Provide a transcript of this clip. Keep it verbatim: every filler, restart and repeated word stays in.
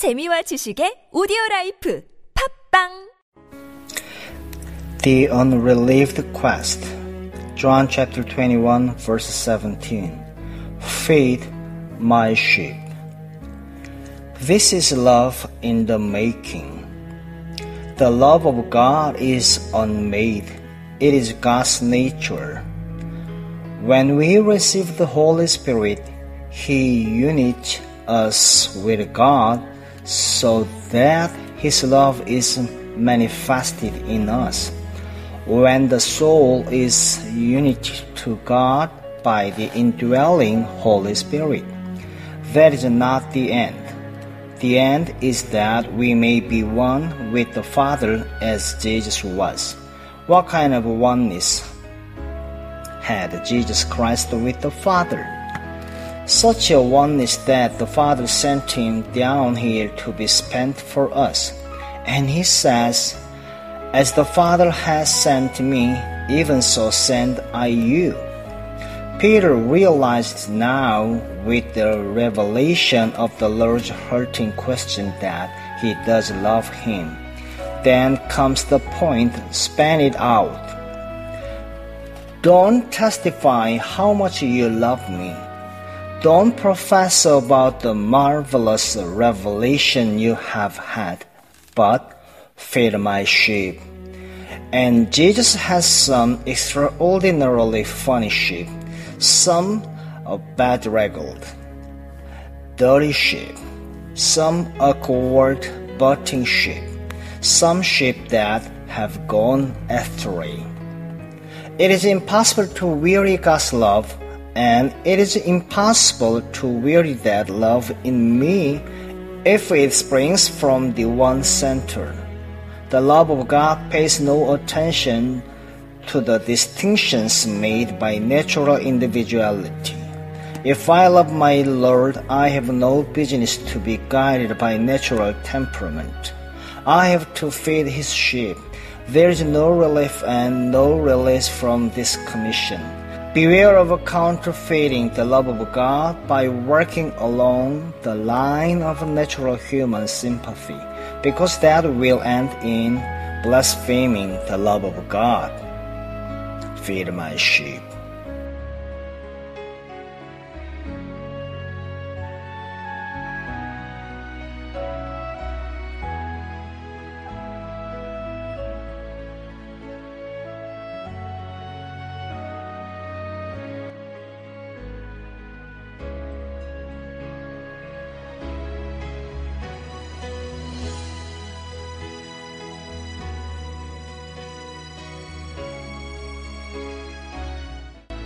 재미와 지식의 오디오라이프 팝빵 The Unrelieved Quest John chapter twenty-one verse seventeen Feed my sheep This is love in the making The love of God is unmade. It is God's nature. When we receive the Holy Spirit, He unites us with God so that His love is manifested in us. When the soul is united to God by the indwelling Holy Spirit, that is not the end. The end is that we may be one with the Father as Jesus was. What kind of oneness had Jesus Christ with the Father? Such a oneness that the Father sent Him down here to be spent for us. And He says, As the Father has sent me, even so send I you. Peter realized now with the revelation of the Lord's hurting question that he does love him. Then comes the point, span it out. Don't testify how much you love me. Don't profess about the marvelous revelation you have had, but feed my sheep. And Jesus has some extraordinarily funny sheep. Some are bedraggled, dirty sheep, some awkward butting sheep, some sheep that have gone astray. It is impossible to weary God's love, and it is impossible to weary that love in me if it springs from the one center. The love of God pays no attention to the distinctions made by natural individuality. If I love my Lord, I have no business to be guided by natural temperament. I have to feed His sheep. There is no relief and no release from this commission. Beware of counterfeiting the love of God by working along the line of natural human sympathy, because that will end in blaspheming the love of God. Feed my sheep.